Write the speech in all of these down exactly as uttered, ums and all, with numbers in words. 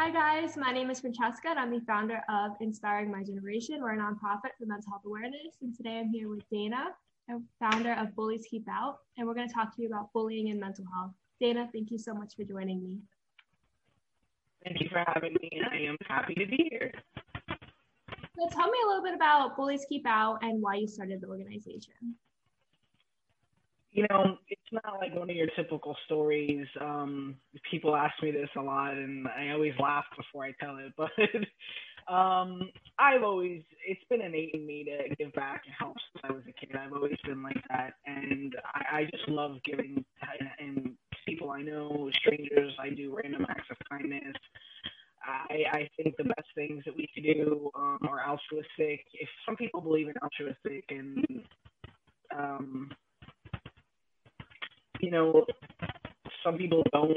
Hi guys, my name is Francesca and I'm the founder of Inspiring My Generation. We're a nonprofit for mental health awareness, and today I'm here with Dana, founder of Bullies Keep Out, and we're going to talk to you about bullying and mental health. Dana, thank you so much for joining me. Thank you for having me, and I am happy to be here. So tell me a little bit about Bullies Keep Out and why you started the organization. You know, it's not like one of your typical stories. Um, people ask me this a lot, and I always laugh before I tell it. But um, I've always, it's been innate in me to give back and help since I was a kid. I've always been like that. And I, I just love giving, and people I know, strangers, I do random acts of kindness. I, I think the best things that we can do um, are altruistic. If some people believe in altruistic and, um, you know, some people don't.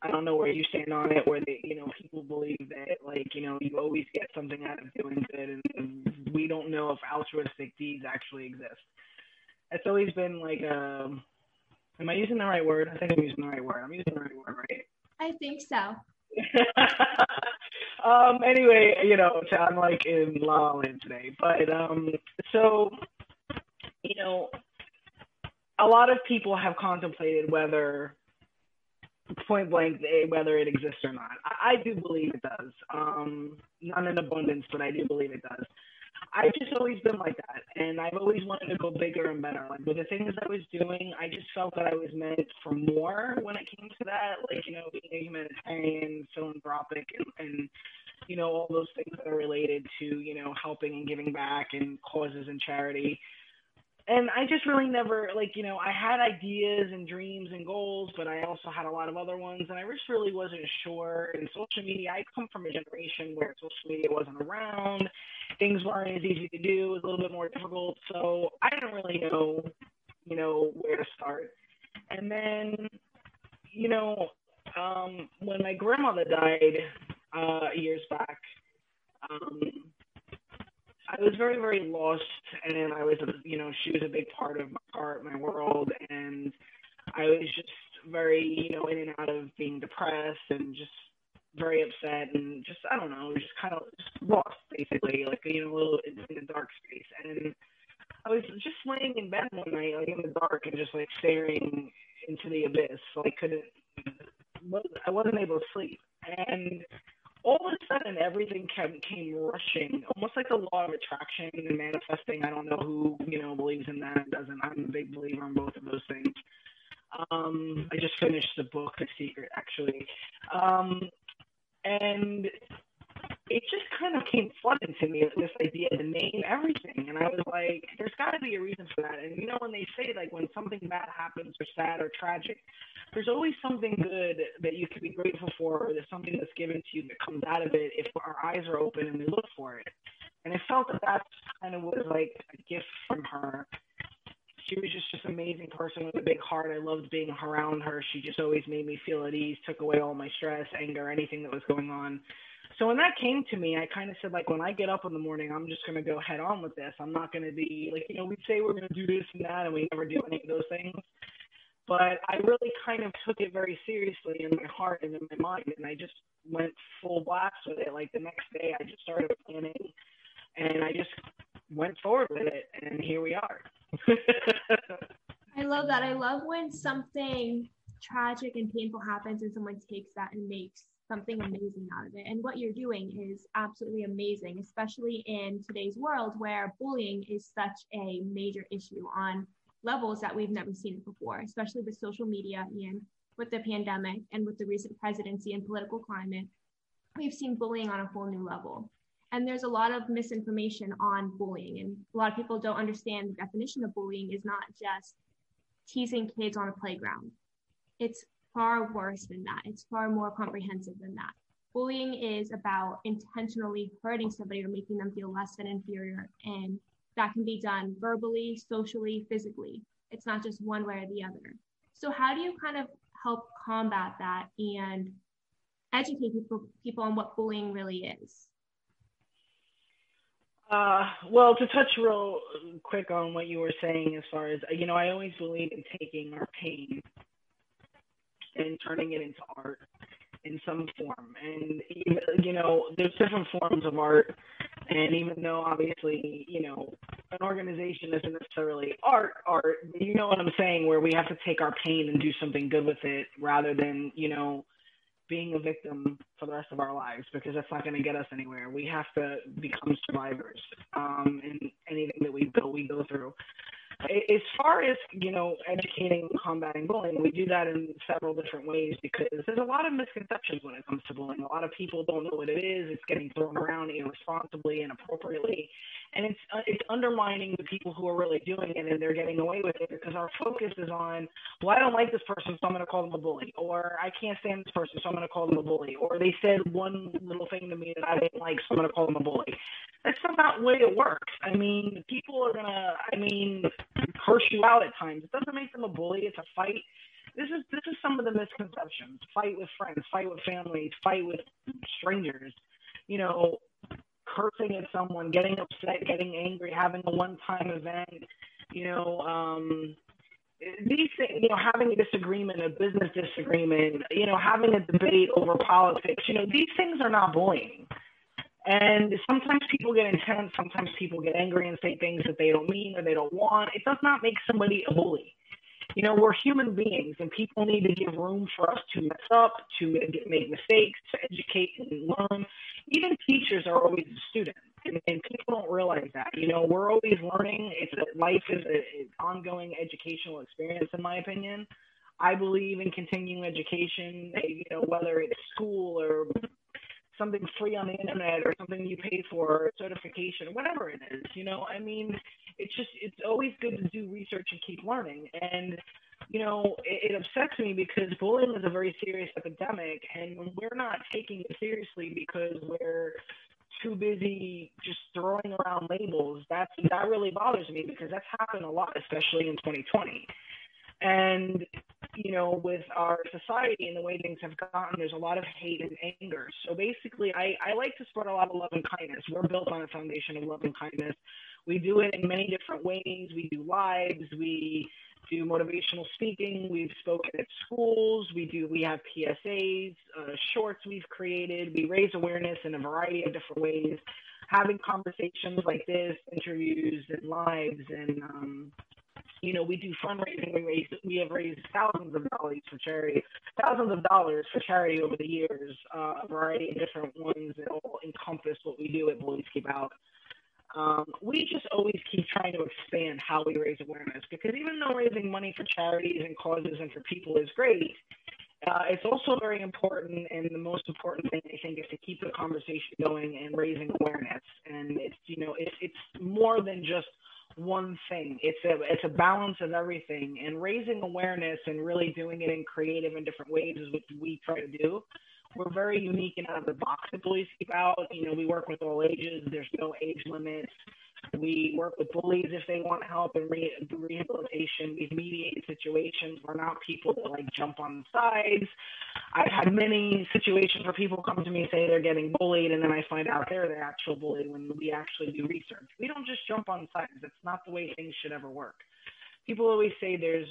I don't know where you stand on it, where they, you know, people believe that, like, you know, you always get something out of doing good, and, and we don't know if altruistic deeds actually exist. It's always been like, a, am I using the right word? I think I'm using the right word. I'm using the right word, right? I think so. um, anyway, you know, I'm like in La La Land today, but, um, so, you know, a lot of people have contemplated whether, point blank, whether it exists or not. I, I do believe it does. Um, not in abundance, but I do believe it does. I've just always been like that, and I've always wanted to go bigger and better. Like, with the things I was doing, I just felt that I was meant for more when it came to that, like, you know, being a humanitarian, philanthropic, and, and you know, all those things that are related to, you know, helping and giving back and causes and charity. And I just really never, like, you know, I had ideas and dreams and goals, but I also had a lot of other ones, and I just really wasn't sure. And social media, I come from a generation where social media wasn't around. Things weren't as easy to do. It was a little bit more difficult. So I didn't really know, you know, where to start. And then, you know, um, when my grandmother died uh, years back, um, I was very, very lost, and I was, you know, she was a big part of my heart, my world, and I was just very, you know, in and out of being depressed and just very upset and just, I don't know, just kind of just lost, basically, like, you know, a little in, in the dark space. And I was just laying in bed one night, like, in the dark and just, like, staring into the abyss. So I couldn't, I wasn't able to sleep. And all of a sudden, everything came, came rushing, almost like the law of attraction and manifesting. I don't know who, you know, believes in that and doesn't. I'm a big believer in both of those things. Um, I just finished the book, The Secret, actually. Um, and it just kind of came flooding to me, this idea to name everything. And I was like, there's got to be a reason for that. And, you know, when they say, like, when something bad happens or sad or tragic, there's always something good that you can be grateful for, or there's something that's given to you that comes out of it if our eyes are open and we look for it. And I felt that that kind of was like a gift from her. She was just, just an amazing person with a big heart. I loved being around her. She just always made me feel at ease, took away all my stress, anger, anything that was going on. So when that came to me, I kind of said, like, when I get up in the morning, I'm just going to go head on with this. I'm not going to be, like, you know, we say we're going to do this and that, and we never do any of those things. But I really kind of took it very seriously in my heart and in my mind, and I just went full blast with it. Like, the next day, I just started planning, and I just went forward with it, and here we are. I love that. I love when something tragic and painful happens and someone takes that and makes something amazing out of it. And what you're doing is absolutely amazing, especially in today's world where bullying is such a major issue on levels that we've never seen it before, especially with social media and with the pandemic and with the recent presidency and political climate. We've seen bullying on a whole new level. And there's a lot of misinformation on bullying. And a lot of people don't understand the definition of bullying is not just teasing kids on a playground. It's far worse than that. It's far more comprehensive than that. Bullying is about intentionally hurting somebody or making them feel less than inferior. And that can be done verbally, socially, physically. It's not just one way or the other. So how do you kind of help combat that and educate people, people on what bullying really is? Uh, well, to touch real quick on what you were saying, as far as, you know, I always believe in taking our pain and turning it into art in some form. And, you know, there's different forms of art. And even though, obviously, you know, an organization isn't necessarily art, art, you know what I'm saying, where we have to take our pain and do something good with it rather than, you know, being a victim for the rest of our lives, because that's not going to get us anywhere. We have to become survivors um, in anything that we go, we go through. As far as, you know, educating and combating bullying, we do that in several different ways, because there's a lot of misconceptions when it comes to bullying. A lot of people don't know what it is. It's getting thrown around irresponsibly and inappropriately, and it's uh, it's undermining the people who are really doing it, and they're getting away with it because our focus is on, well, I don't like this person, so I'm going to call them a bully, or I can't stand this person, so I'm going to call them a bully, or they said one little thing to me that I didn't like, so I'm going to call them a bully. That's not that way it works. I mean, people are going to, I mean... curse you out at times. It doesn't make them a bully. It's a fight. This is this is some of the misconceptions. Fight with friends, fight with family, fight with strangers. You know, cursing at someone, getting upset, getting angry, having a one-time event. You know, um, these things. You know, having a disagreement, a business disagreement. You know, having a debate over politics. You know, these things are not bullying. And sometimes people get intense, sometimes people get angry and say things that they don't mean or they don't want. It does not make somebody a bully. You know, we're human beings, and people need to give room for us to mess up, to make mistakes, to educate and learn. Even teachers are always a student, and, and people don't realize that. You know, we're always learning. It's a, life is an ongoing educational experience, in my opinion. I believe in continuing education, you know, whether it's school or something free on the internet or something you pay for, certification, whatever it is, you know, I mean, it's just, it's always good to do research and keep learning. And, you know, it, it upsets me because bullying is a very serious epidemic, and we're not taking it seriously because we're too busy just throwing around labels. That's, that really bothers me, because that's happened a lot, especially in twenty twenty. And, you know, with our society and the way things have gotten, there's a lot of hate and anger. So basically, I, I like to spread a lot of love and kindness. We're built on a foundation of love and kindness. We do it in many different ways. We do lives. We do motivational speaking. We've spoken at schools. We do. We have P S As, uh, shorts we've created. We raise awareness in a variety of different ways, having conversations like this, interviews and lives, and um you know, we do fundraising. We raise, we have raised thousands of dollars for charity, thousands of dollars for charity over the years, uh, a variety of different ones that all encompass what we do at Bullies Keep Out. Um, we just always keep trying to expand how we raise awareness, because even though raising money for charities and causes and for people is great, uh, it's also very important, and the most important thing, I think, is to keep the conversation going and raising awareness. And it's, you know, it, it's more than just one thing. It's a it's a balance of everything, and raising awareness and really doing it in creative and different ways is what we try to do. We're very unique and out of the box at Bullies Keep Out. You know, we work with all ages. There's no age limits. We work with bullies if they want help and re- rehabilitation. We've mediated situations. We're not people that like jump on the sides. I've had many situations where people come to me and say they're getting bullied, and then I find out they're the actual bully when we actually do research. We don't just jump on sides. That's not the way things should ever work. People always say there's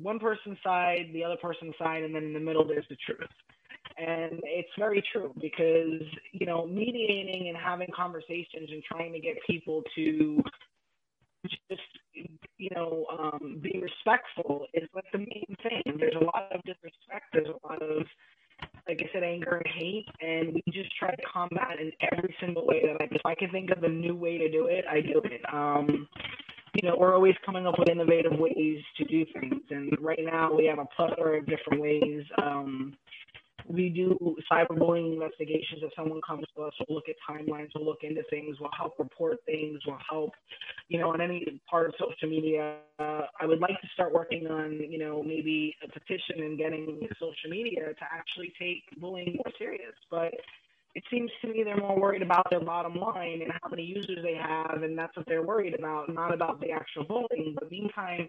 one person's side, the other person's side, and then in the middle there's the truth. And it's very true, because, you know, mediating and having conversations and trying to get people to just, you know, um, be respectful is like the main thing. There's a lot of disrespect. There's a lot of, like I said, anger and hate. And we just try to combat in every single way that I can. If I can think of a new way to do it, I do it. Um, you know, we're always coming up with innovative ways to do things. And right now we have a plethora of different ways. Um, We do cyberbullying investigations. If someone comes to us, we'll look at timelines, we'll look into things, we'll help report things, we'll help, you know, on any part of social media. Uh, I would like to start working on, you know, maybe a petition and getting social media to actually take bullying more serious. But it seems to me they're more worried about their bottom line and how many users they have, and that's what they're worried about, not about the actual bullying. But meantime,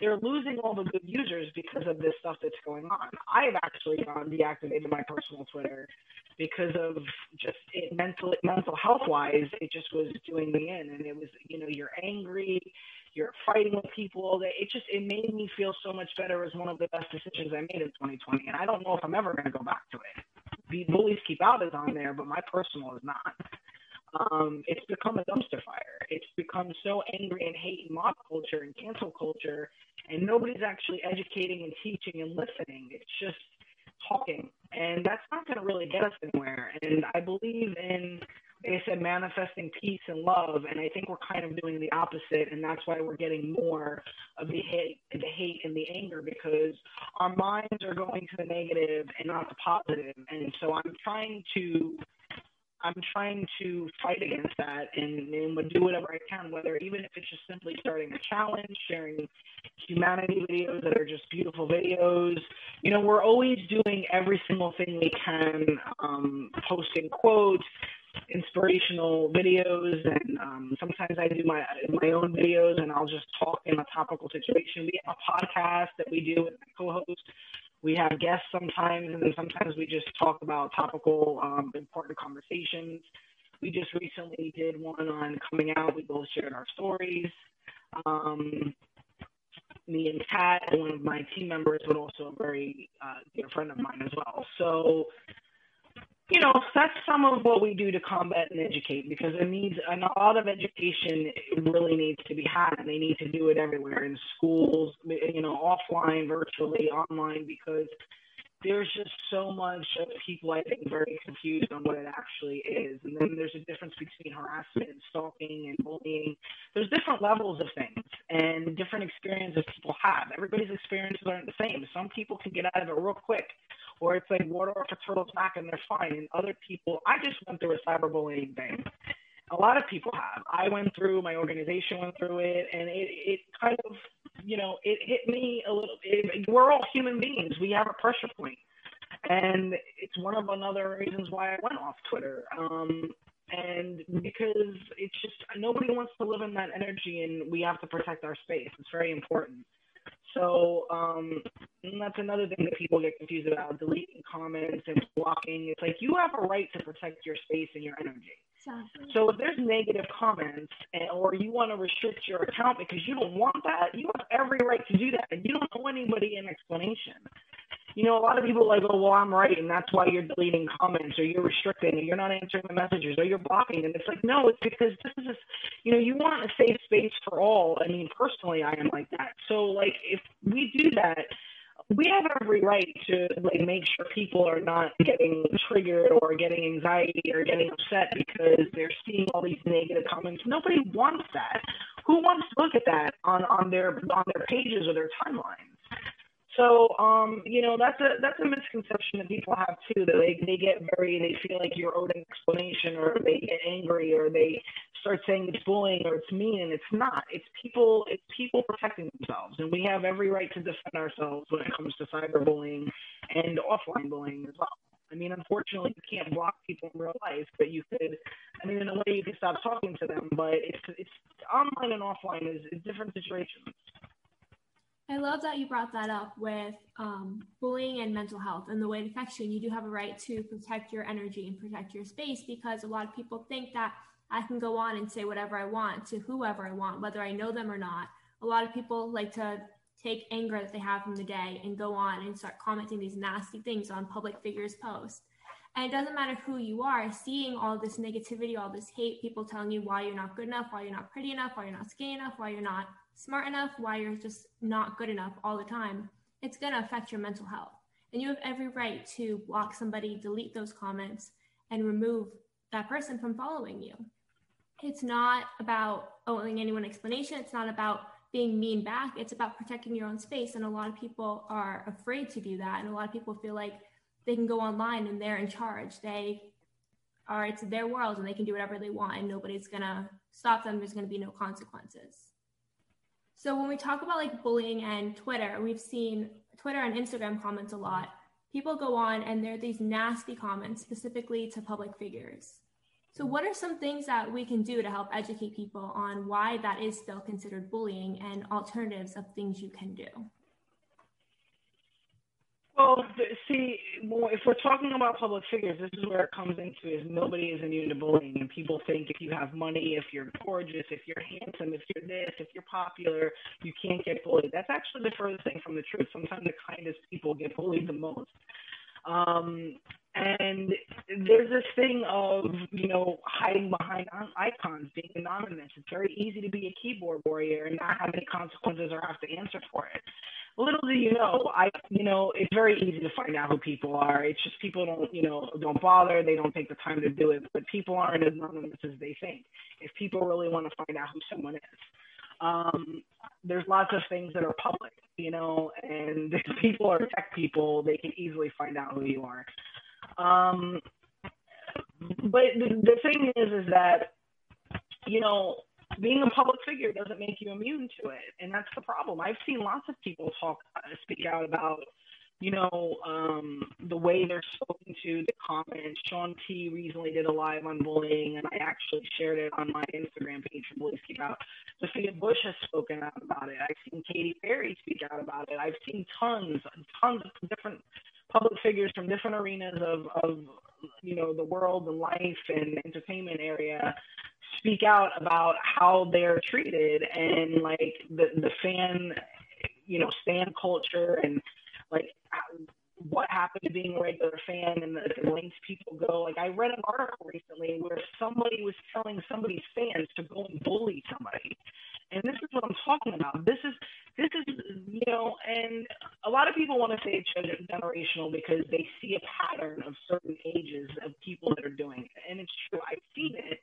they're losing all the good users because of this stuff that's going on. I've actually um, deactivated my personal Twitter because of just it mental, mental health-wise, it just was doing me in. And it was, you know, you're angry, you're fighting with people all day. It just, it made me feel so much better. It was one of the best decisions I made in twenty twenty. And I don't know if I'm ever going to go back to it. the Bullies Keep Out is on there, but my personal is not. Um, it's become a dumpster fire. It's become so angry and hate and mob culture and cancel culture, and nobody's actually educating and teaching and listening. It's just talking, and that's not going to really get us anywhere. And I believe in, like I said, manifesting peace and love, and I think we're kind of doing the opposite, and that's why we're getting more of the hate, the hate and the anger, because our minds are going to the negative and not the positive. And so I'm trying to I'm trying to fight against that, and, and do whatever I can, whether even if it's just simply starting a challenge, sharing humanity videos that are just beautiful videos. You know, we're always doing every single thing we can, um, posting quotes, inspirational videos, and um, sometimes I do my my own videos, and I'll just talk in a topical situation. We have a podcast that we do with my co-host. We have guests sometimes, and then sometimes we just talk about topical, um, important conversations. We just recently did one on coming out. We both shared our stories. Um, me and Kat, and one of my team members, but also a very uh, dear friend of mine as well. So, you know, that's some of what we do to combat and educate, because it needs and a lot of education really needs to be had, and they need to do it everywhere, in schools, you know, offline, virtually, online, because there's just so much of people, I think, very confused on what it actually is. And then there's a difference between harassment and stalking and bullying. There's different levels of things and different experiences people have. Everybody's experiences aren't the same. Some people can get out of it real quick, or it's like water off a turtle's back and they're fine. And other people, I just went through a cyberbullying thing. A lot of people have. I went through, my organization went through it, and it, it kind of, you know, it hit me a little bit. We're all human beings. We have a pressure point. And it's one of another reasons why I went off Twitter. Um, and because it's just, nobody wants to live in that energy, and we have to protect our space. It's very important. So um, that's another thing that people get confused about, deleting comments and blocking. It's like, you have a right to protect your space and your energy. Exactly. So if there's negative comments, and, or you want to restrict your account because you don't want that, you have every right to do that. And you don't owe anybody an explanation. You know, a lot of people are like, oh, well, I'm right, and that's why you're deleting comments, or you're restricting, or you're not answering the messages, or you're blocking. And it's like, no, it's because this is, just, you know, you want a safe space for all. I mean, personally, I am like that. So, like, if we do that, we have every right to, like, make sure people are not getting triggered or getting anxiety or getting upset because they're seeing all these negative comments. Nobody wants that. Who wants to look at that on, on their on their pages or their timelines? So, um, you know, that's a that's a misconception that people have, too, that they, they get very, they feel like you're owed an explanation, or they get angry, or they start saying it's bullying or it's mean, and it's not. It's people it's people protecting themselves, and we have every right to defend ourselves when it comes to cyberbullying and offline bullying as well. I mean, unfortunately, you can't block people in real life, but you could, I mean, in a way, you could stop talking to them, but it's, it's online and offline is, is different situations. I love that you brought that up with um, bullying and mental health and the way it affects you. And you do have a right to protect your energy and protect your space, because a lot of people think that I can go on and say whatever I want to whoever I want, whether I know them or not. A lot of people like to take anger that they have from the day and go on and start commenting these nasty things on public figures' posts. And it doesn't matter who you are, seeing all this negativity, all this hate, people telling you why you're not good enough, why you're not pretty enough, why you're not skinny enough, why you're not smart enough, why you're just not good enough all the time, it's going to affect your mental health. And you have every right to block somebody, delete those comments, and remove that person from following you. It's not about owing anyone explanation. It's not about being mean back. It's about protecting your own space. And a lot of people are afraid to do that. And a lot of people feel like they can go online and they're in charge. They are, it's their world, and they can do whatever they want, and nobody's going to stop them. There's going to be no consequences. So when we talk about like bullying and Twitter, we've seen Twitter and Instagram comments a lot. People go on and there are these nasty comments specifically to public figures. So what are some things that we can do to help educate people on why that is still considered bullying and alternatives of things you can do? Well, see, if we're talking about public figures, this is where it comes into is nobody is immune to bullying. And people think if you have money, if you're gorgeous, if you're handsome, if you're this, if you're popular, you can't get bullied. That's actually the furthest thing from the truth. Sometimes the kindest people get bullied the most. Um, And there's this thing of, you know, hiding behind icons, being anonymous. It's very easy to be a keyboard warrior and not have any consequences or have to answer for it. Little do you know, I, you know, it's very easy to find out who people are. It's just people don't, you know, don't bother. They don't take the time to do it. But people aren't as anonymous as they think. If people really want to find out who someone is. Um, there's lots of things that are public, you know, and if people are tech people, they can easily find out who you are. Um, but the, the thing is, is that, you know, being a public figure doesn't make you immune to it. And that's the problem. I've seen lots of people talk, uh, speak out about, you know, um, the way they're spoken to, the comments. Sean T. recently did a live on bullying, and I actually shared it on my Instagram page for Bullies Keep Out. Sophia Bush has spoken out about it. I've seen Katy Perry speak out about it. I've seen tons and tons of different public figures from different arenas of, of, you know, the world and life and entertainment area speak out about how they're treated and, like, the, the fan, you know, stan culture and, like, what happened to being a regular fan and the lengths people go. Like, I read an article recently where somebody was telling somebody's fans to go and bully somebody. And this is what I'm talking about. This is, this is, you know, and a lot of people want to say it's generational because they see a pattern of certain ages of people that are doing it. And it's true. I've seen it.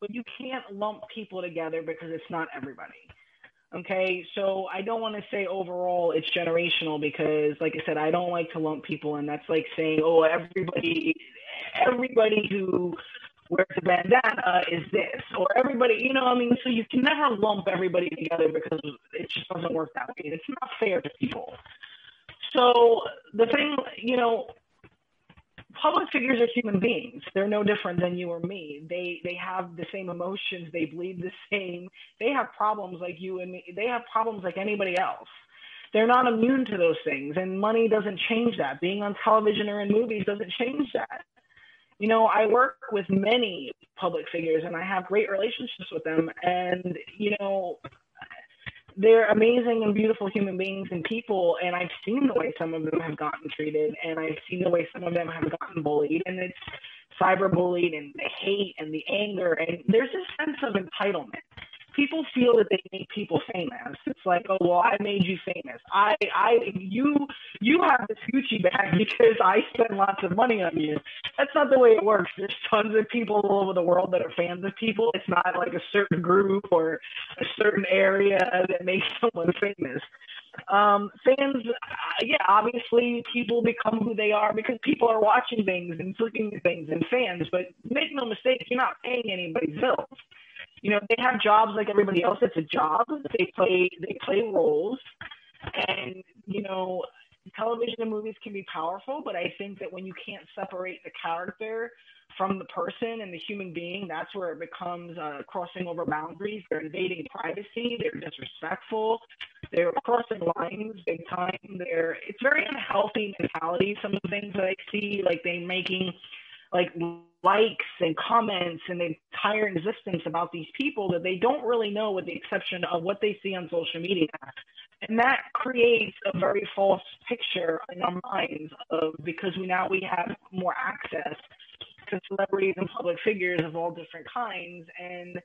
But you can't lump people together because it's not everybody. Okay, so I don't want to say overall it's generational because, like I said, I don't like to lump people, and that's like saying, oh, everybody, everybody who wears a bandana is this, or everybody, you know what I mean? So you can never lump everybody together because it just doesn't work that way. It's not fair to people. So the thing, you know, public figures are human beings. They're no different than you or me. They they have the same emotions. They bleed the same. They have problems like you and me. They have problems like anybody else. They're not immune to those things. And money doesn't change that. Being on television or in movies doesn't change that. You know, I work with many public figures and I have great relationships with them. And, you know, they're amazing and beautiful human beings and people, and I've seen the way some of them have gotten treated, and I've seen the way some of them have gotten bullied, and it's cyberbullied and the hate and the anger, and there's a sense of entitlement. People feel that they make people famous. It's like, oh, well, I made you famous. I, I, you, you have this Gucci bag because I spend lots of money on you. That's not the way it works. There's tons of people all over the world that are fans of people. It's not like a certain group or a certain area that makes someone famous. Um, fans, yeah, obviously people become who they are because people are watching things and looking at things and fans, but make no mistake, you're not paying anybody's bills. You know, they have jobs like everybody else. It's a job. They play they play roles. And, you know, television and movies can be powerful, but I think that when you can't separate the character from the person and the human being, that's where it becomes uh, crossing over boundaries. They're invading privacy. They're disrespectful. They're crossing lines big time. They're, it's very unhealthy mentality, some of the things that I see, like they making – like likes and comments and the entire existence about these people that they don't really know with the exception of what they see on social media. And that creates a very false picture in our minds of, because we now we have more access to celebrities and public figures of all different kinds. And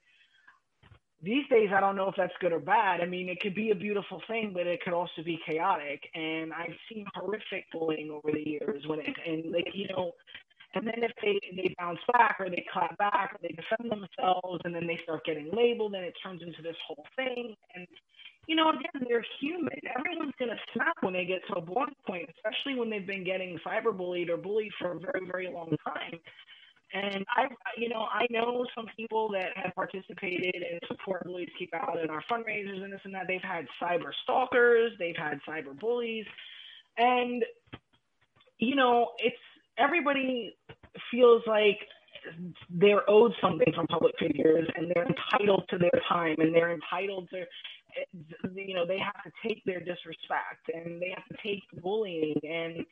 these days, I don't know if that's good or bad. I mean, it could be a beautiful thing, but it could also be chaotic. And I've seen horrific bullying over the years when it, and like, you know, and then if they, they bounce back or they clap back or they defend themselves and then they start getting labeled and it turns into this whole thing. And, you know, again, they're human. Everyone's going to snap when they get to a boiling point, especially when they've been getting cyberbullied or bullied for a very, very long time. And, I, you know, I know some people that have participated and support Bullies Keep Out in our fundraisers and this and that. They've had cyber stalkers. They've had cyber bullies. And, you know, it's, everybody feels like they're owed something from public figures and they're entitled to their time and they're entitled to, you know, they have to take their disrespect and they have to take bullying. And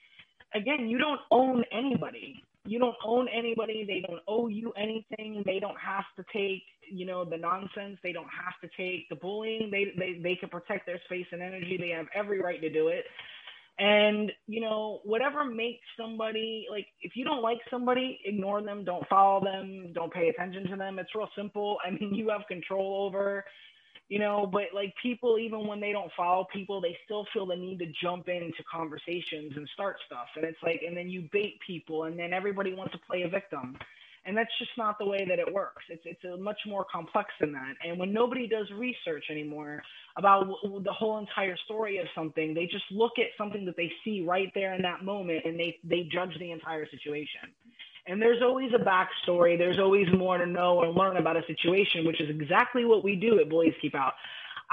again, you don't own anybody. You don't own anybody. They don't owe you anything. They don't have to take, you know, the nonsense. They don't have to take the bullying. They, they, they can protect their space and energy. They have every right to do it. And, you know, whatever makes somebody, like, if you don't like somebody, ignore them, don't follow them, don't pay attention to them. It's real simple. I mean, you have control over, you know, but, like, people, even when they don't follow people, they still feel the need to jump into conversations and start stuff. And it's like, and then you bait people, and then everybody wants to play a victim. And that's just not the way that it works. It's it's a much more complex than that. And when nobody does research anymore about w- the whole entire story of something, they just look at something that they see right there in that moment, and they, they judge the entire situation. And there's always a backstory. There's always more to know or learn about a situation, which is exactly what we do at Bullies Keep Out.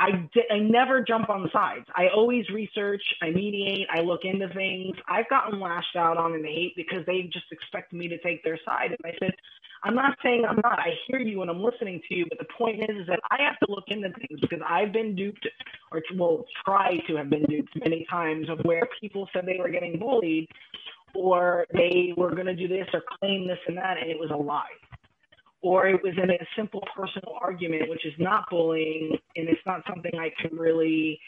I, d- I never jump on the sides. I always research, I mediate, I look into things. I've gotten lashed out on in the hate because they just expect me to take their side. And I said, I'm not saying I'm not. I hear you and I'm listening to you. But the point is, is that I have to look into things because I've been duped, or will try to have been duped many times, of where people said they were getting bullied or they were going to do this or claim this and that, and it was a lie. Or it was in a simple personal argument, which is not bullying, and it's not something I can really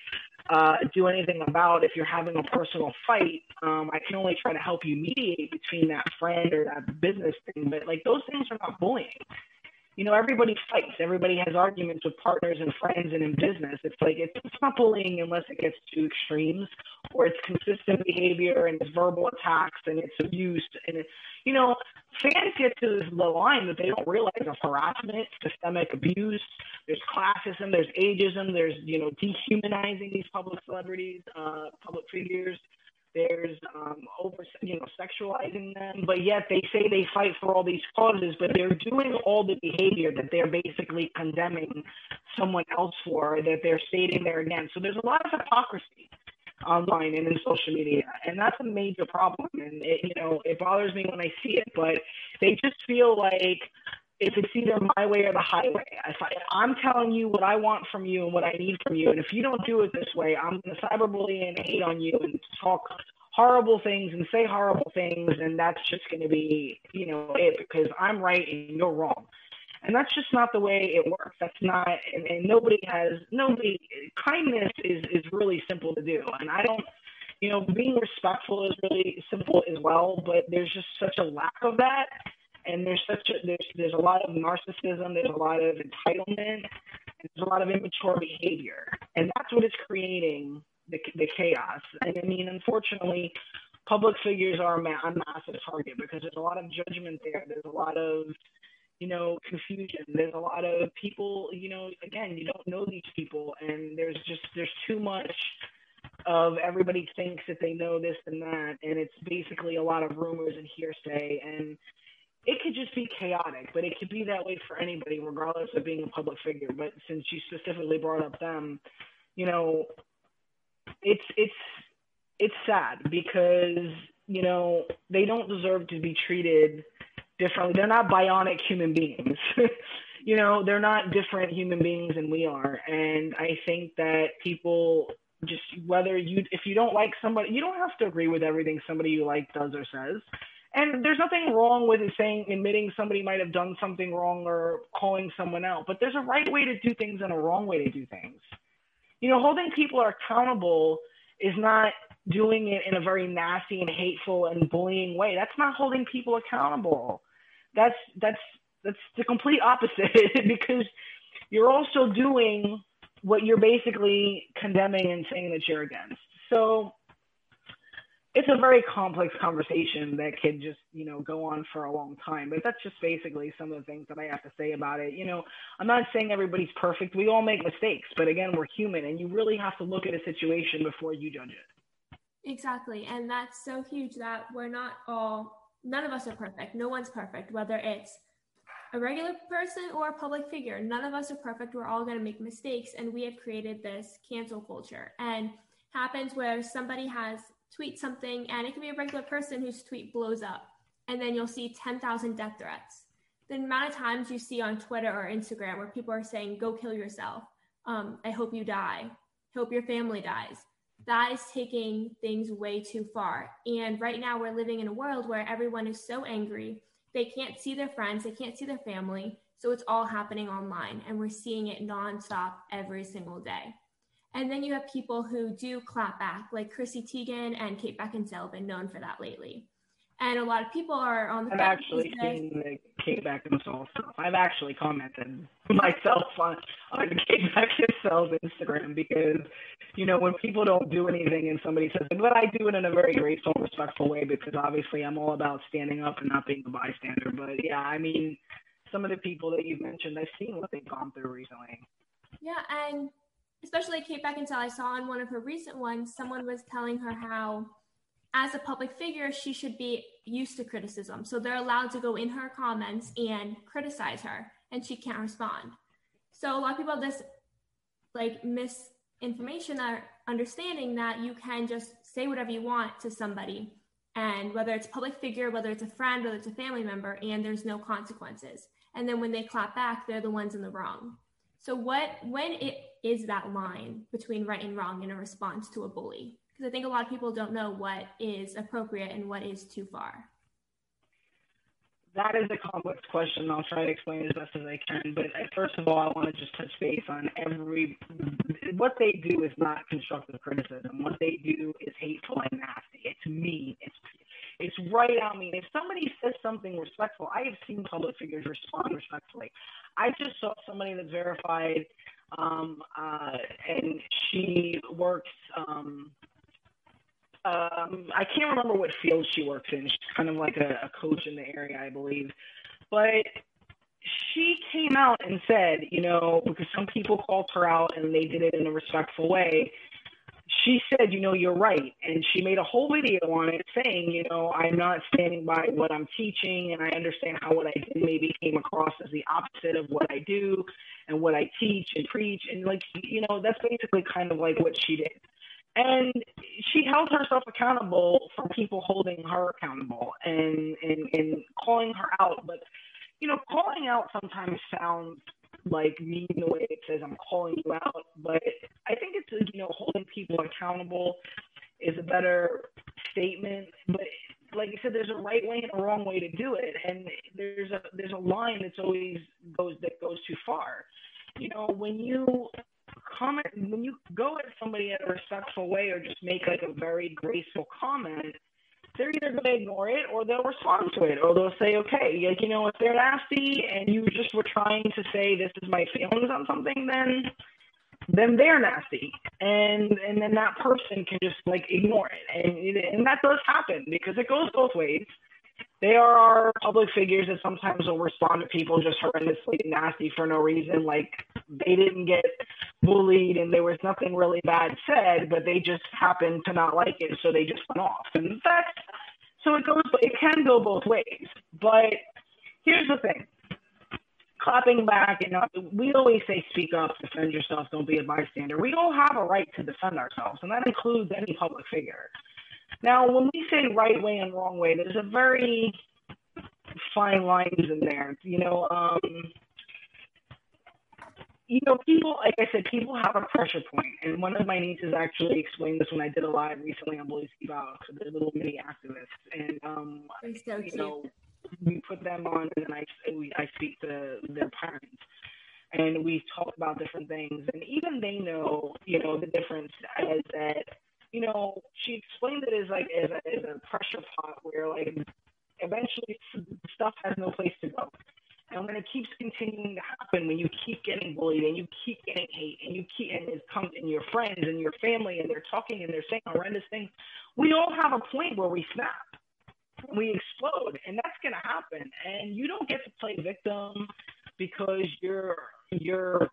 uh, do anything about. If you're having a personal fight, um, I can only try to help you mediate between that friend or that business thing. But, like, those things are not bullying. You know, everybody fights. Everybody has arguments with partners and friends and in business. It's like it's, it's not bullying unless it gets to extremes, or it's consistent behavior and it's verbal attacks and it's abuse. And, it's, you know, fans get to the line that they don't realize of harassment, systemic abuse. There's classism. There's ageism. There's, you know, dehumanizing these public celebrities, uh, public figures. There's um, over, you know, sexualizing them, but yet they say they fight for all these causes, but they're doing all the behavior that they're basically condemning someone else for, that they're stating they're against. So there's a lot of hypocrisy online and in social media, and that's a major problem. And it, you know, it bothers me when I see it, but they just feel like if it's either my way or the highway. If I, I'm telling you what I want from you and what I need from you, and if you don't do it this way, I'm going to cyberbully and hate on you and talk horrible things and say horrible things, and that's just going to be, you know, it, because I'm right and you're wrong. And that's just not the way it works. That's not, and, and nobody has, nobody, kindness is, is really simple to do. And I don't, you know, being respectful is really simple as well, but there's just such a lack of that. And there's such a, there's there's a lot of narcissism, there's a lot of entitlement, there's a lot of immature behavior, and that's what is creating the the chaos. And I mean, unfortunately, public figures are a, ma- a massive target because there's a lot of judgment there. There's a lot of, you know, confusion. There's a lot of people, you know, again, you don't know these people, and there's just there's too much of everybody thinks that they know this and that, and it's basically a lot of rumors and hearsay. And it could just be chaotic, but it could be that way for anybody, regardless of being a public figure. But since you specifically brought up them, you know, it's it's it's sad because, you know, they don't deserve to be treated differently. They're not bionic human beings. You know, they're not different human beings than we are. And I think that people just, whether you, if you don't like somebody, you don't have to agree with everything somebody you like does or says. And there's nothing wrong with saying, admitting somebody might have done something wrong or calling someone out, but there's a right way to do things and a wrong way to do things. You know, holding people accountable is not doing it in a very nasty and hateful and bullying way. That's not holding people accountable. That's, that's, that's the complete opposite because you're also doing what you're basically condemning and saying that you're against. So it's a very complex conversation that could just, you know, go on for a long time. But that's just basically some of the things that I have to say about it. You know, I'm not saying everybody's perfect. We all make mistakes. But again, we're human. And you really have to look at a situation before you judge it. Exactly. And that's so huge that we're not all, none of us are perfect. No one's perfect, whether it's a regular person or a public figure. None of us are perfect. We're all going to make mistakes. And we have created this cancel culture. And happens where somebody has tweet something, and it can be a regular person whose tweet blows up, and then you'll see ten thousand death threats. The amount of times you see on Twitter or Instagram where people are saying, go kill yourself, um, I hope you die, hope your family dies, that is taking things way too far. And right now we're living in a world where everyone is so angry, they can't see their friends, they can't see their family, so it's all happening online, and we're seeing it nonstop every single day. And then you have people who do clap back, like Chrissy Teigen and Kate Beckinsale have been known for that lately. And a lot of people are on the I've actually seen the Kate Beckinsale stuff. I've actually commented myself on, on Kate Beckinsale's Instagram because, you know, when people don't do anything and somebody says, but I do it in a very graceful and respectful way because obviously I'm all about standing up and not being a bystander. But yeah, I mean, some of the people that you've mentioned, I've seen what they've gone through recently. Yeah, and especially Kate Beckinsale, I saw on one of her recent ones, someone was telling her how, as a public figure, she should be used to criticism. So they're allowed to go in her comments and criticize her, and she can't respond. So a lot of people have this like misinformation or understanding that you can just say whatever you want to somebody, and whether it's a public figure, whether it's a friend, whether it's a family member, and there's no consequences. And then when they clap back, they're the ones in the wrong. So what, when it is that line between right and wrong in a response to a bully? I think a lot of people don't know what is appropriate and what is too far. That is a complex question. I'll try to explain as best as I can. But first of all, I want to just touch base on every, what they do is not constructive criticism. What they do is hateful and nasty. It's mean. It's It's right out mean. If somebody says something respectful, I have seen public figures respond respectfully. I just saw somebody that's verified, um, uh, and she works, um, Um, I can't remember what field she works in. She's kind of like a, a coach in the area, I believe. But she came out and said, you know, because some people called her out and they did it in a respectful way. She said, you know, you're right. And she made a whole video on it saying, you know, I'm not standing by what I'm teaching, and I understand how what I did maybe came across as the opposite of what I do and what I teach and preach. And like, you know, that's basically kind of like what she did. And she held herself accountable for people holding her accountable and, and, and calling her out. But, you know, calling out sometimes sounds like mean the way it says, I'm calling you out. But I think it's, you know, holding people accountable is a better statement. But like you said, there's a right way and a wrong way to do it. And there's a, there's a line that's always goes, that goes too far. You know, when you comment, when you go at somebody in a respectful way or just make like a very graceful comment, they're either going to ignore it or they'll respond to it, or they'll say, okay, like, you know, if they're nasty and you just were trying to say this is my feelings on something, then then they're nasty, and and then that person can just like ignore it, and and that does happen because it goes both ways. They are public figures that sometimes will respond to people just horrendously nasty for no reason. Like, they didn't get bullied and there was nothing really bad said, but they just happened to not like it, so they just went off. And that's, so it goes, it can go both ways. But here's the thing. Clapping back, and not, we always say speak up, defend yourself, don't be a bystander. We all have a right to defend ourselves, and that includes any public figure. Now, when we say right way and wrong way, there's a very fine lines in there. You know, um, you know, people, like I said, people have a pressure point. And one of my nieces actually explained this when I did a live recently on Bullies Keep Out, so they're little mini activists. And, um, so you know, we put them on, and then I, we, I speak to their parents. And we talk about different things. And even they know, you know, the difference is that, you know, she explained it as like as a, as a pressure pot where like eventually stuff has no place to go. And when it keeps continuing to happen, when you keep getting bullied and you keep getting hate and you keep, and it comes in your friends and your family and they're talking and they're saying horrendous things, we all have a point where we snap and we explode, and that's going to happen. And you don't get to play victim because you're, you're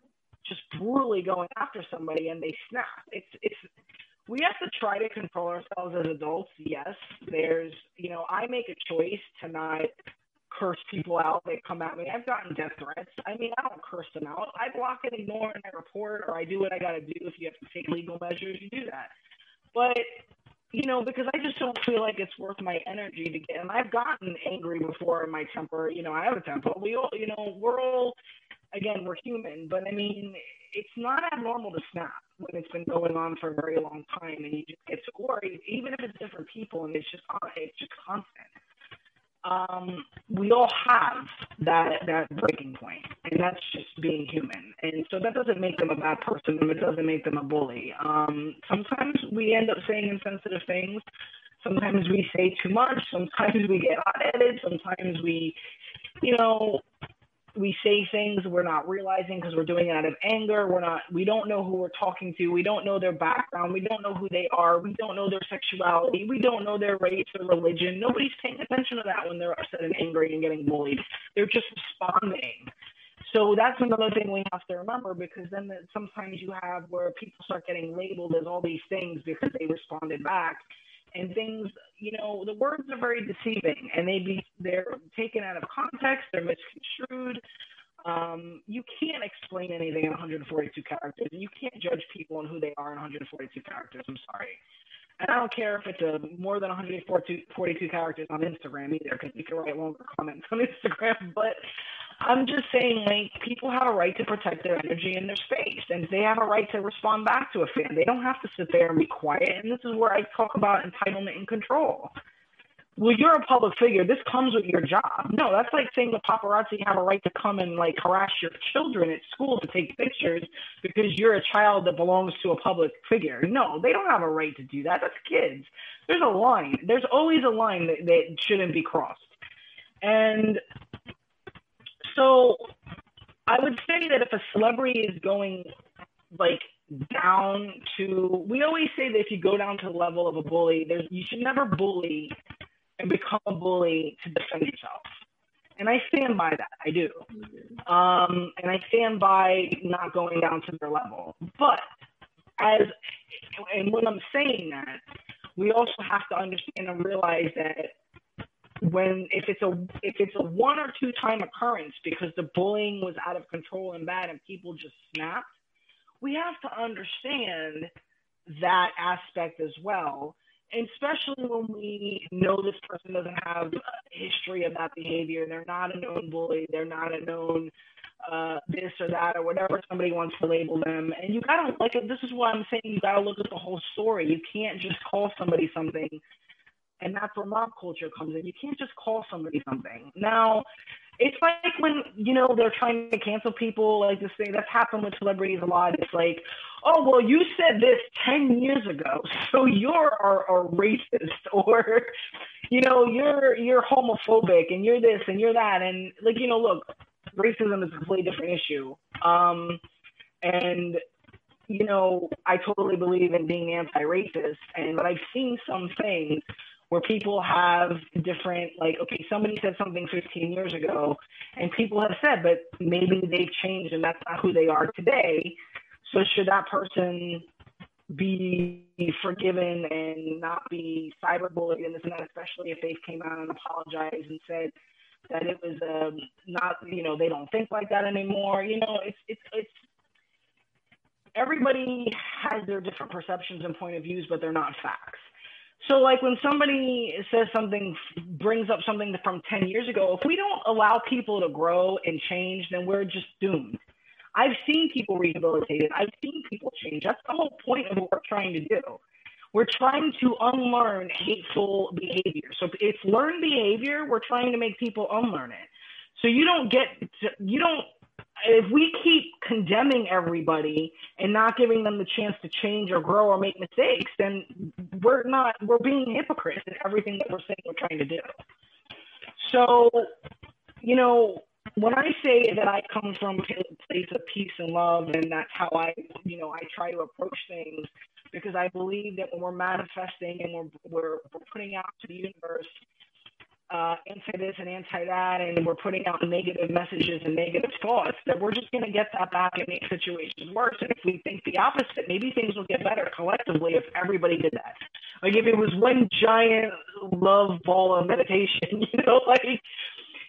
just brutally going after somebody and they snap. It's, it's, we have to try to control ourselves as adults. Yes, there's, you know, I make a choice to not curse people out. They come at me. I've gotten death threats. I mean, I don't curse them out. I block and ignore and I report, or I do what I got to do. If you have to take legal measures, you do that. But, you know, because I just don't feel like it's worth my energy to get, and I've gotten angry before in my temper. You know, I have a temper. We all, you know, we're all, again, we're human, but I mean, it's not abnormal to snap when it's been going on for a very long time, and you just get worried, even if it's different people, and it's just it's just constant. Um, we all have that that breaking point, and that's just being human. And so that doesn't make them a bad person, but it doesn't make them a bully. Um, sometimes we end up saying insensitive things. Sometimes we say too much. Sometimes we get hot headed. Sometimes we, you know, we say things we're not realizing because we're doing it out of anger. We're not, we don't know who we're talking to. We don't know their background. We don't know who they are. We don't know their sexuality. We don't know their race or religion. Nobody's paying attention to that when they're upset and angry and getting bullied. They're just responding. So that's another thing we have to remember, because then sometimes you have where people start getting labeled as all these things because they responded back. And things, you know, the words are very deceiving, and they be they're taken out of context, they're misconstrued. Um, you can't explain anything in one hundred forty-two characters. You can't judge people on who they are in one hundred forty-two characters. I'm sorry. And I don't care if it's a, more than one hundred forty-two characters on Instagram either, because you can write longer comments on Instagram. But I'm just saying, like, people have a right to protect their energy and their space, and they have a right to respond back to a fan. They don't have to sit there and be quiet. And this is where I talk about entitlement and control. Well, you're a public figure. This comes with your job. No, that's like saying the paparazzi have a right to come and, like, harass your children at school to take pictures because you're a child that belongs to a public figure. No, they don't have a right to do that. That's kids. There's a line. There's always a line that, that shouldn't be crossed. And so I would say that if a celebrity is going, like, down to – we always say that if you go down to the level of a bully, there's, you should never bully – and become a bully to defend yourself. And I stand by that, I do. Um, and I stand by not going down to their level. But as, and when I'm saying that, we also have to understand and realize that when, if it's a, if it's a one or two time occurrence because the bullying was out of control and bad and people just snapped, we have to understand that aspect as well. And especially when we know this person doesn't have a history of that behavior, they're not a known bully, they're not a known uh, this or that or whatever somebody wants to label them. And you gotta, like, this is why I'm saying you gotta look at the whole story. You can't just call somebody something, and that's where mob culture comes in. You can't just call somebody something. Now, it's like when, you know, they're trying to cancel people, like this thing that's happened with celebrities a lot. It's like, oh, well, you said this ten years ago, so you're a, a racist, or, you know, you're you're homophobic, and you're this, and you're that. And, like, you know, look, racism is a completely different issue. Um, and, you know, I totally believe in being anti-racist, and but I've seen some things where people have different, like, okay, somebody said something fifteen years ago, and people have said, but maybe they've changed, and that's not who they are today. So should that person be forgiven and not be cyberbullied and this and that, especially if they've came out and apologized and said that it was um, not, you know, they don't think like that anymore. You know, it's it's it's everybody has their different perceptions and point of views, but they're not facts. So, like, when somebody says something, brings up something from ten years ago, if we don't allow people to grow and change, then we're just doomed. I've seen people rehabilitated. I've seen people change. That's the whole point of what we're trying to do. We're trying to unlearn hateful behavior. So if it's learned behavior, we're trying to make people unlearn it. So you don't get – you don't – if we keep condemning everybody and not giving them the chance to change or grow or make mistakes, then we're not – we're being hypocrites in everything that we're saying we're trying to do. So, you know – when I say that I come from a place of peace and love, and that's how I, you know, I try to approach things, because I believe that when we're manifesting and we're we're, we're putting out to the universe uh, anti this and anti that, and we're putting out negative messages and negative thoughts, that we're just going to get that back and make situations worse. And if we think the opposite, maybe things will get better collectively if everybody did that. Like if it was one giant love ball of meditation, you know, like.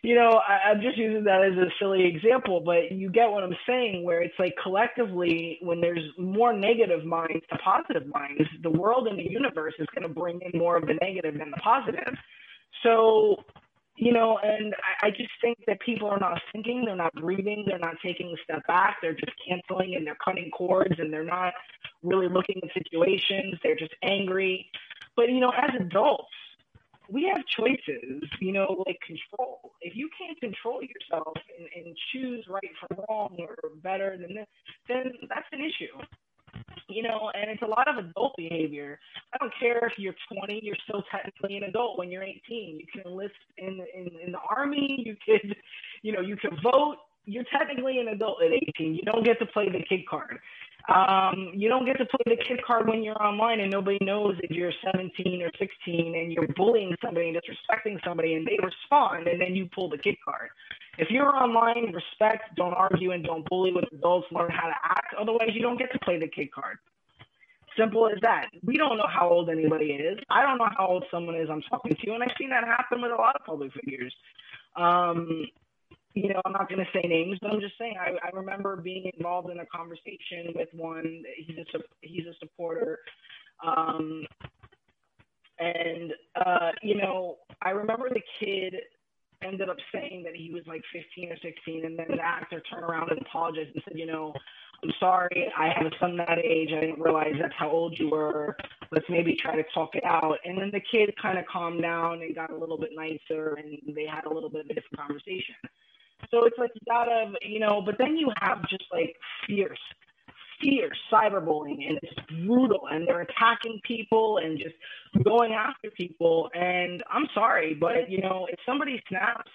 You know, I, I'm just using that as a silly example, but you get what I'm saying, where it's like collectively, when there's more negative minds to positive minds, the world and the universe is going to bring in more of the negative than the positive. So, you know, and I, I just think that people are not thinking, they're not breathing, they're not taking a step back, they're just canceling and they're cutting cords and they're not really looking at situations, they're just angry. But, you know, as adults, we have choices, you know, like control. If you can't control yourself and, and choose right from wrong or better than this, then that's an issue, you know, and it's a lot of adult behavior. I don't care if you're twenty, you're still technically an adult when you're eighteen. You can enlist in, in, in the army, you could, you know, you can vote. You're technically an adult at eighteen. You don't get to play the kid card. Um, you don't get to play the kid card when you're online and nobody knows that you're seventeen or sixteen and you're bullying somebody and disrespecting somebody and they respond and then you pull the kid card. If you're online, respect, don't argue, and don't bully with adults. Learn how to act. Otherwise, you don't get to play the kid card. Simple as that. We don't know how old anybody is. I don't know how old someone is I'm talking to, and I've seen that happen with a lot of public figures. Um, You know, I'm not going to say names, but I'm just saying I, I remember being involved in a conversation with one. He's a he's a supporter, um, and uh, you know, I remember the kid ended up saying that he was like fifteen or sixteen, and then the actor turned around and apologized and said, you know, I'm sorry, I have a son that age. I didn't realize that's how old you were. Let's maybe try to talk it out. And then the kid kind of calmed down and got a little bit nicer, and they had a little bit of a different conversation. So it's like you gotta, you know, but then you have just like fierce, fierce cyberbullying, and it's brutal, and they're attacking people and just going after people. And I'm sorry, but you know, if somebody snaps,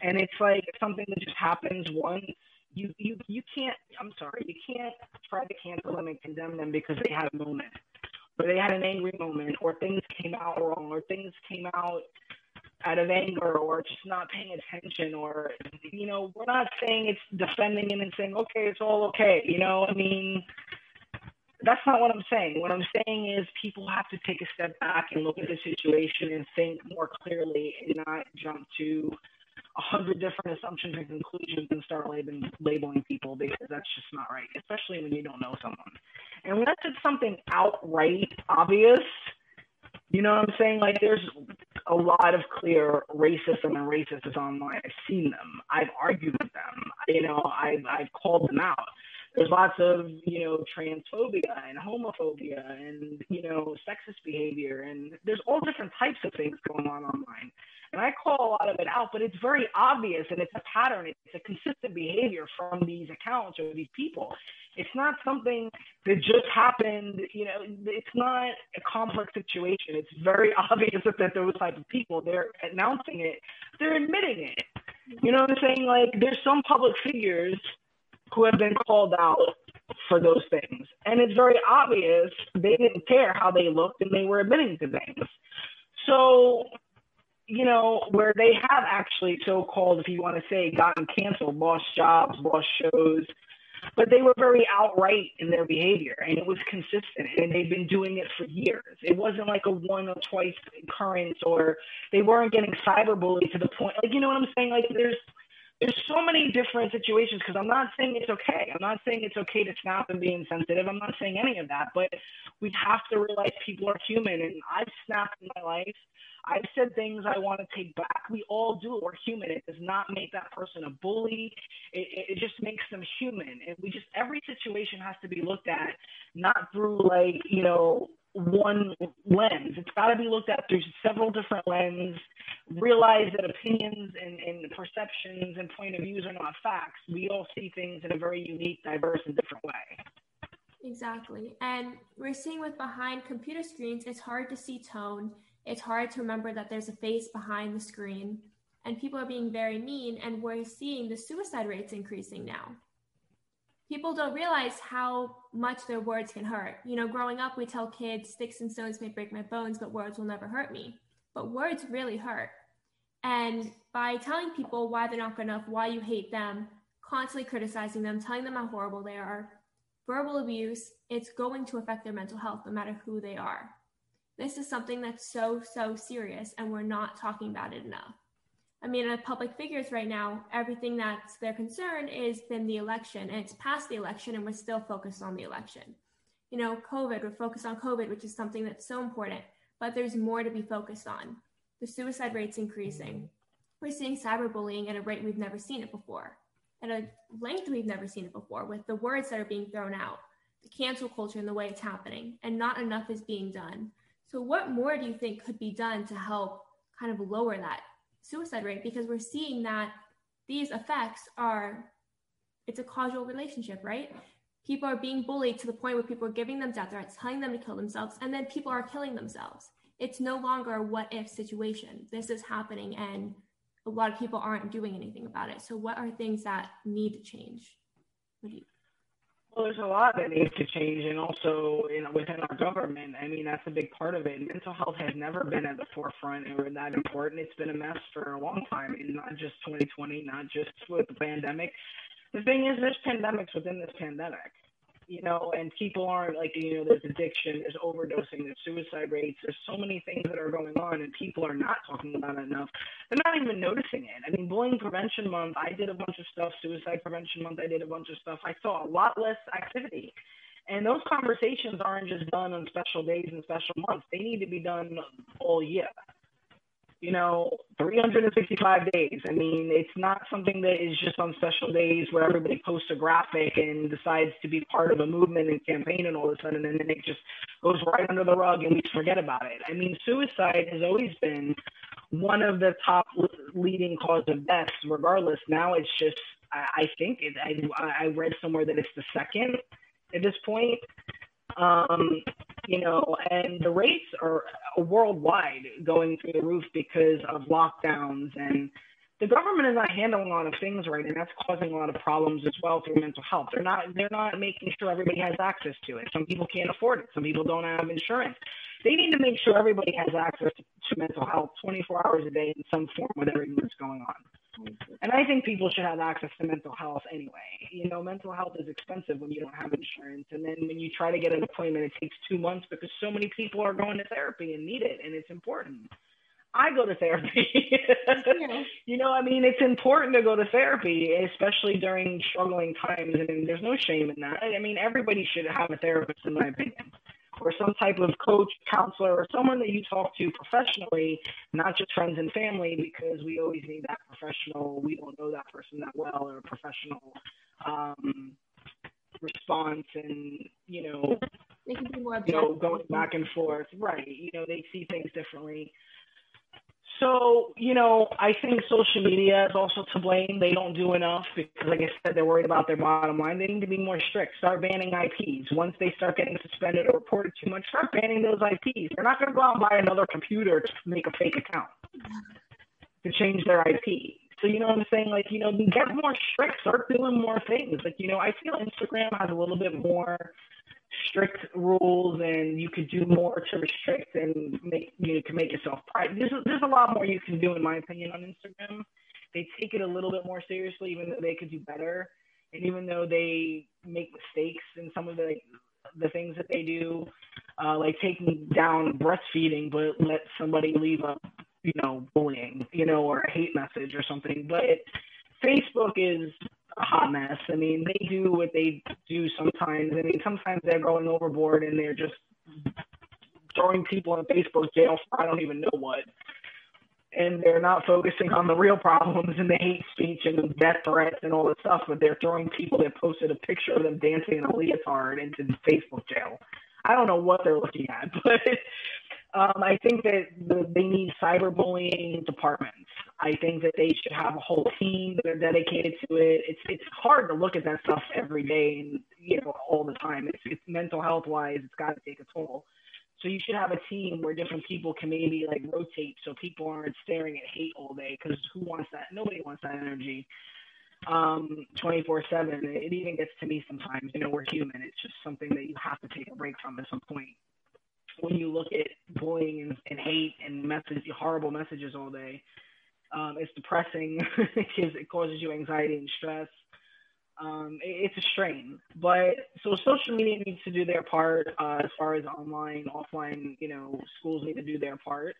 and it's like something that just happens once, you you you can't. I'm sorry, you can't try to cancel them and condemn them because they had a moment, or they had an angry moment, or things came out wrong, or things came out out of anger, or just not paying attention, or, you know, we're not saying it's defending him and saying, okay, it's all okay. You know, I mean, that's not what I'm saying. What I'm saying is people have to take a step back and look at the situation and think more clearly and not jump to a hundred different assumptions and conclusions and start labeling, labeling people, because that's just not right, especially when you don't know someone. And unless it's something outright obvious, you know what I'm saying? Like, there's a lot of clear racism and racists online. I've seen them. I've argued with them. You know, I've, I've called them out. There's lots of, you know, transphobia and homophobia and, you know, sexist behavior. And there's all different types of things going on online. And I call a lot of it out, but it's very obvious, and it's a pattern. It's a consistent behavior from these accounts or these people. It's not something that just happened. You know, it's not a complex situation. It's very obvious that, that those type of people, they're announcing it. They're admitting it. You know what I'm saying? Like, there's some public figures who have been called out for those things. And it's very obvious they didn't care how they looked, and they were admitting to things. So, you know, where they have actually so-called, if you want to say, gotten canceled, lost jobs, lost shows, but they were very outright in their behavior, and it was consistent, and they've been doing it for years. It wasn't like a one or twice occurrence, or they weren't getting cyberbullied to the point, like, you know what I'm saying? Like, there's There's so many different situations, because I'm not saying it's okay. I'm not saying it's okay to snap and be insensitive. I'm not saying any of that, but we have to realize people are human, and I've snapped in my life. I've said things I want to take back. We all do. We're human. It does not make that person a bully. It, it just makes them human, and we just, every situation has to be looked at, not through, like, you know, one lens. It's got to be looked at through several different lenses. Realize that opinions and, and perceptions and point of views are not facts. We all see things in a very unique, diverse, and different way. Exactly. And we're seeing with behind computer screens, it's hard to see tone. It's hard to remember that there's a face behind the screen, and people are being very mean, and we're seeing the suicide rates increasing now. People don't realize how much their words can hurt. You know, growing up, we tell kids, sticks and stones may break my bones, but words will never hurt me. But words really hurt. And by telling people why they're not good enough, why you hate them, constantly criticizing them, telling them how horrible they are, verbal abuse, it's going to affect their mental health, no matter who they are. This is something that's so, so serious, and we're not talking about it enough. I mean, at public figures right now, everything that's their concern is been the election, and it's past the election, and we're still focused on the election. You know, COVID, we're focused on COVID, which is something that's so important, but there's more to be focused on. The suicide rate's increasing. We're seeing cyberbullying at a rate we've never seen it before, at a length we've never seen it before, with the words that are being thrown out, the cancel culture and the way it's happening, and not enough is being done. So what more do you think could be done to help kind of lower that suicide rate? Because we're seeing that these effects are, it's a causal relationship, right? People are being bullied to the point where people are giving them death threats, telling them to kill themselves, and then people are killing themselves. It's no longer a what-if situation. This is happening, and a lot of people aren't doing anything about it. So what are things that need to change? What do you Well, there's a lot that needs to change, and also you know, within our government, I mean, that's a big part of it. Mental health has never been at the forefront or that important. It's been a mess for a long time, and not just twenty twenty, not just with the pandemic. The thing is, there's pandemics within this pandemic, you know, and people aren't like, you know, there's addiction, there's overdosing, there's suicide rates, there's so many things that are going on, and people are not talking about it enough. They're not even noticing it. I mean, Bullying Prevention Month, I did a bunch of stuff. Suicide Prevention Month, I did a bunch of stuff. I saw a lot less activity. And those conversations aren't just done on special days and special months. They need to be done all year. You know, three hundred sixty-five days. I mean, it's not something that is just on special days where everybody posts a graphic and decides to be part of a movement and campaign and all of a sudden, and then it just goes right under the rug and we forget about it. I mean, suicide has always been one of the top leading cause of deaths, regardless. Now it's just, I, I think, it, I, I read somewhere that it's the second at this point. Um, you know, and the rates are worldwide going through the roof because of lockdowns, and the government is not handling a lot of things right, and that's causing a lot of problems as well through mental health. They're not, they're not making sure everybody has access to it. Some people can't afford it. Some people don't have insurance. They need to make sure everybody has access to mental health twenty-four hours a day in some form with everything that's going on. And I think people should have access to mental health anyway. You know, mental health is expensive when you don't have insurance. And then when you try to get an appointment, it takes two months because so many people are going to therapy and need it. And it's important. I go to therapy. Yeah. You know, I mean, it's important to go to therapy, especially during struggling times. I mean, there's no shame in that. I mean, everybody should have a therapist, in my opinion, or some type of coach, counselor, or someone that you talk to professionally, not just friends and family, because we always need that professional, we don't know that person that well, or a professional um, response, and, you know, they can be more you know, going back and forth. Right. You know, they see things differently. So, you know, I think social media is also to blame. They don't do enough because, like I said, they're worried about their bottom line. They need to be more strict. Start banning I Ps. Once they start getting suspended or reported too much, start banning those I Ps. They're not going to go out and buy another computer to make a fake account to change their I P. So, you know what I'm saying? Like, you know, get more strict. Start doing more things. Like, you know, I feel Instagram has a little bit more strict rules, and you could do more to restrict and make you know, can make yourself private. There's, there's a lot more you can do, in my opinion, on Instagram. They take it a little bit more seriously, even though they could do better, and even though they make mistakes in some of the like, the things that they do, uh, like taking down breastfeeding, but let somebody leave a you know bullying, you know, or a hate message or something. But it, Facebook is a hot mess. I mean, they do what they do sometimes. I mean, sometimes they're going overboard and they're just throwing people on Facebook jail for I don't even know what. And they're not focusing on the real problems and the hate speech and the death threats and all this stuff, but they're throwing people that posted a picture of them dancing in a leotard into Facebook jail. I don't know what they're looking at, but um, I think that the, they need cyberbullying departments. I think that they should have a whole team that are dedicated to it. It's it's hard to look at that stuff every day and you know all the time. It's, it's mental health wise, it's got to take a toll. So you should have a team where different people can maybe like rotate, so people aren't staring at hate all day, because who wants that? Nobody wants that energy. Um, twenty-four seven, it even gets to me sometimes. You know, we're human. It's just something that you have to take a break from at some point. When you look at bullying and, and hate and message, horrible messages all day, um, it's depressing. it, gives, it causes you anxiety and stress. Um, it, it's a strain. But so social media needs to do their part uh, as far as online, offline, you know, schools need to do their part.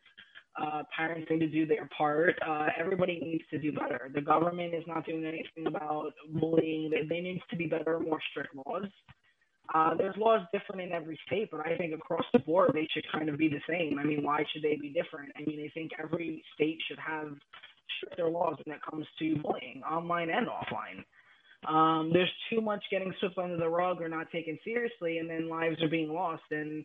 Uh, parents need to do their part. Uh, everybody needs to do better. The government is not doing anything about bullying. They need to be better, more strict laws. Uh, there's laws different in every state, but I think across the board they should kind of be the same. I mean, why should they be different? I mean, I think every state should have stricter laws when it comes to bullying, online and offline. Um, there's too much getting swept under the rug or not taken seriously, and then lives are being lost. And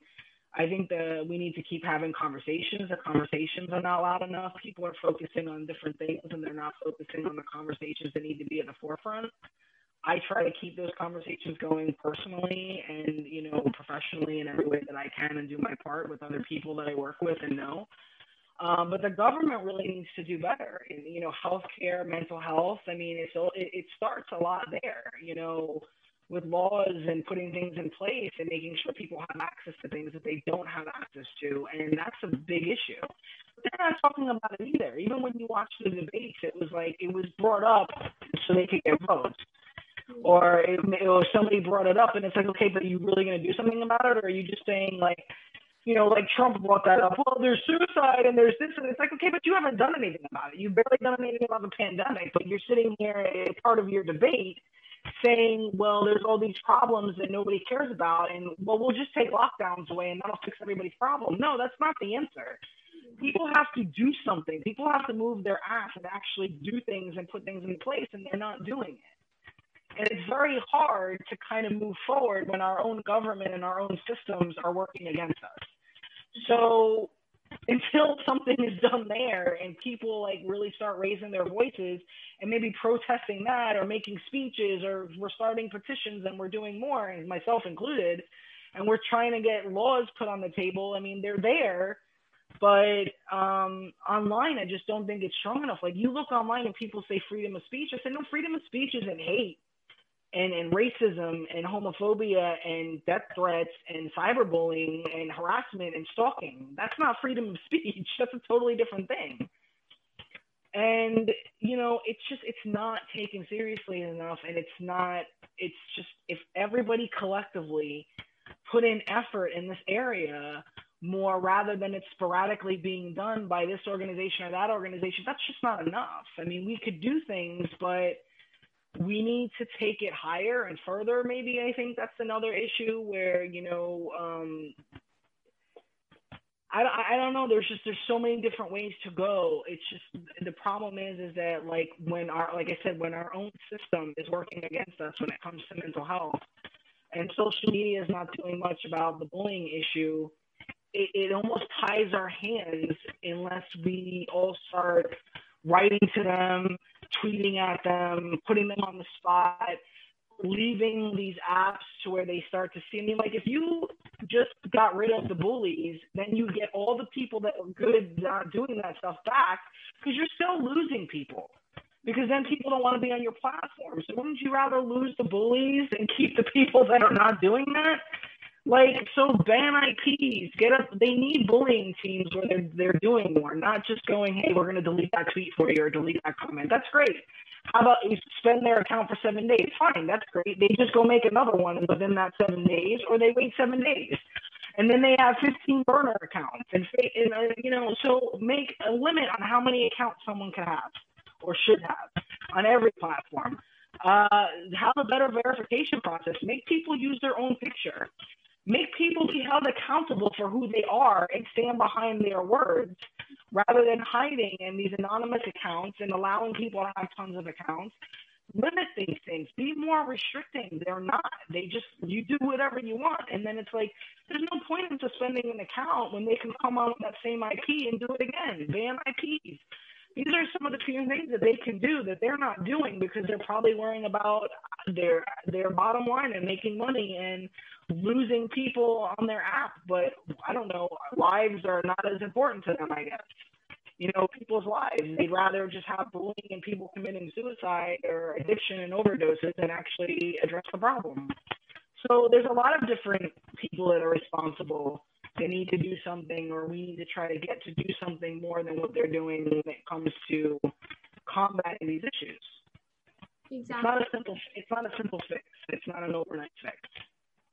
I think that we need to keep having conversations. The conversations are not loud enough. People are focusing on different things, and they're not focusing on the conversations that need to be at the forefront. I try to keep those conversations going personally and, you know, professionally in every way that I can, and do my part with other people that I work with and know. Um, but the government really needs to do better. And, you know, healthcare, mental health, I mean, it's, it, it starts a lot there, you know, with laws and putting things in place and making sure people have access to things that they don't have access to. And that's a big issue. But they're not talking about it either. Even when you watch the debates, it was like, it was brought up so they could get votes. Or it, it was somebody brought it up and it's like, okay, but are you really going to do something about it? Or are you just saying like, you know, like Trump brought that up, well, there's suicide and there's this, and it's like, okay, but you haven't done anything about it. You've barely done anything about the pandemic, but you're sitting here as part of your debate saying, well, there's all these problems that nobody cares about, and well, we'll just take lockdowns away and that'll fix everybody's problem. No, that's not the answer. People have to do something. People have to move their ass and actually do things and put things in place, and they're not doing it. And it's very hard to kind of move forward when our own government and our own systems are working against us. So until something is done there and people like really start raising their voices and maybe protesting that or making speeches, or we're starting petitions and we're doing more, and myself included, and we're trying to get laws put on the table. I mean, they're there. But um, online, I just don't think it's strong enough. Like, you look online and people say freedom of speech. I said, no, freedom of speech isn't hate. And, and racism and homophobia and death threats and cyberbullying and harassment and stalking. That's not freedom of speech. That's a totally different thing. And, you know, it's just, it's not taken seriously enough. And it's not, it's just, if everybody collectively put in effort in this area more, rather than it sporadically being done by this organization or that organization, that's just not enough. I mean, we could do things, but we need to take it higher and further. Maybe I think that's another issue where, you know, um, I, I don't know. There's just, there's so many different ways to go. It's just, the problem is, is that like when our, like I said, when our own system is working against us when it comes to mental health, and social media is not doing much about the bullying issue, it, it almost ties our hands unless we all start writing to them, tweeting at them, putting them on the spot, leaving these apps to where they start to see. I mean, like, if you just got rid of the bullies, then you get all the people that are good not doing that stuff back, because you're still losing people, because then people don't want to be on your platform. So wouldn't you rather lose the bullies and keep the people that are not doing that? Like, so ban I Ps, get up. They need bullying teams where they're, they're doing more, not just going, hey, we're going to delete that tweet for you or delete that comment. That's great. How about you suspend their account for seven days? Fine, that's great. They just go make another one within that seven days, or they wait seven days. And then they have fifteen burner accounts. And, and uh, you know, so make a limit on how many accounts someone can have or should have on every platform. Uh, have a better verification process. Make people use their own picture. Make people be held accountable for who they are and stand behind their words, rather than hiding in these anonymous accounts and allowing people to have tons of accounts. Limit these things. Be more restricting. They're not. They just, you do whatever you want. And then it's like, there's no point in suspending an account when they can come on with that same I P and do it again. Ban I Ps. These are some of the few things that they can do that they're not doing, because they're probably worrying about their their bottom line and making money and losing people on their app. But I don't know, lives are not as important to them, I guess. You know, people's lives. They'd rather just have bullying and people committing suicide or addiction and overdoses than actually address the problem. So there's a lot of different people that are responsible. They need to do something, or we need to try to get to do something more than what they're doing when it comes to combating these issues. Exactly. It's not a simple, it's not a simple fix. It's not an overnight fix.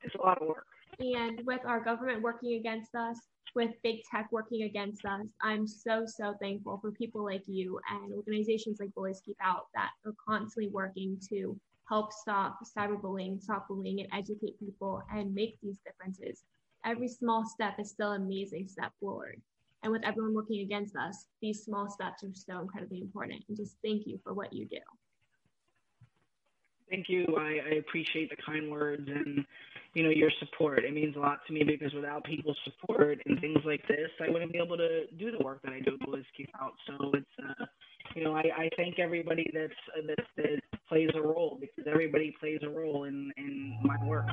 It's a lot of work. And with our government working against us, with big tech working against us, I'm so, so thankful for people like you and organizations like Bullies Keep Out that are constantly working to help stop cyberbullying, stop bullying, and educate people and make these differences. Every small step is still an amazing step forward. And with everyone working against us, these small steps are so incredibly important. And just thank you for what you do. Thank you. I, I appreciate the kind words. And, you know, your support. It means a lot to me because without people's support and things like this, I wouldn't be able to do the work that I do at Bullies Keep Out. So it's, uh, you know, I, I thank everybody that's, uh, that's, that plays a role, because everybody plays a role in, in my work.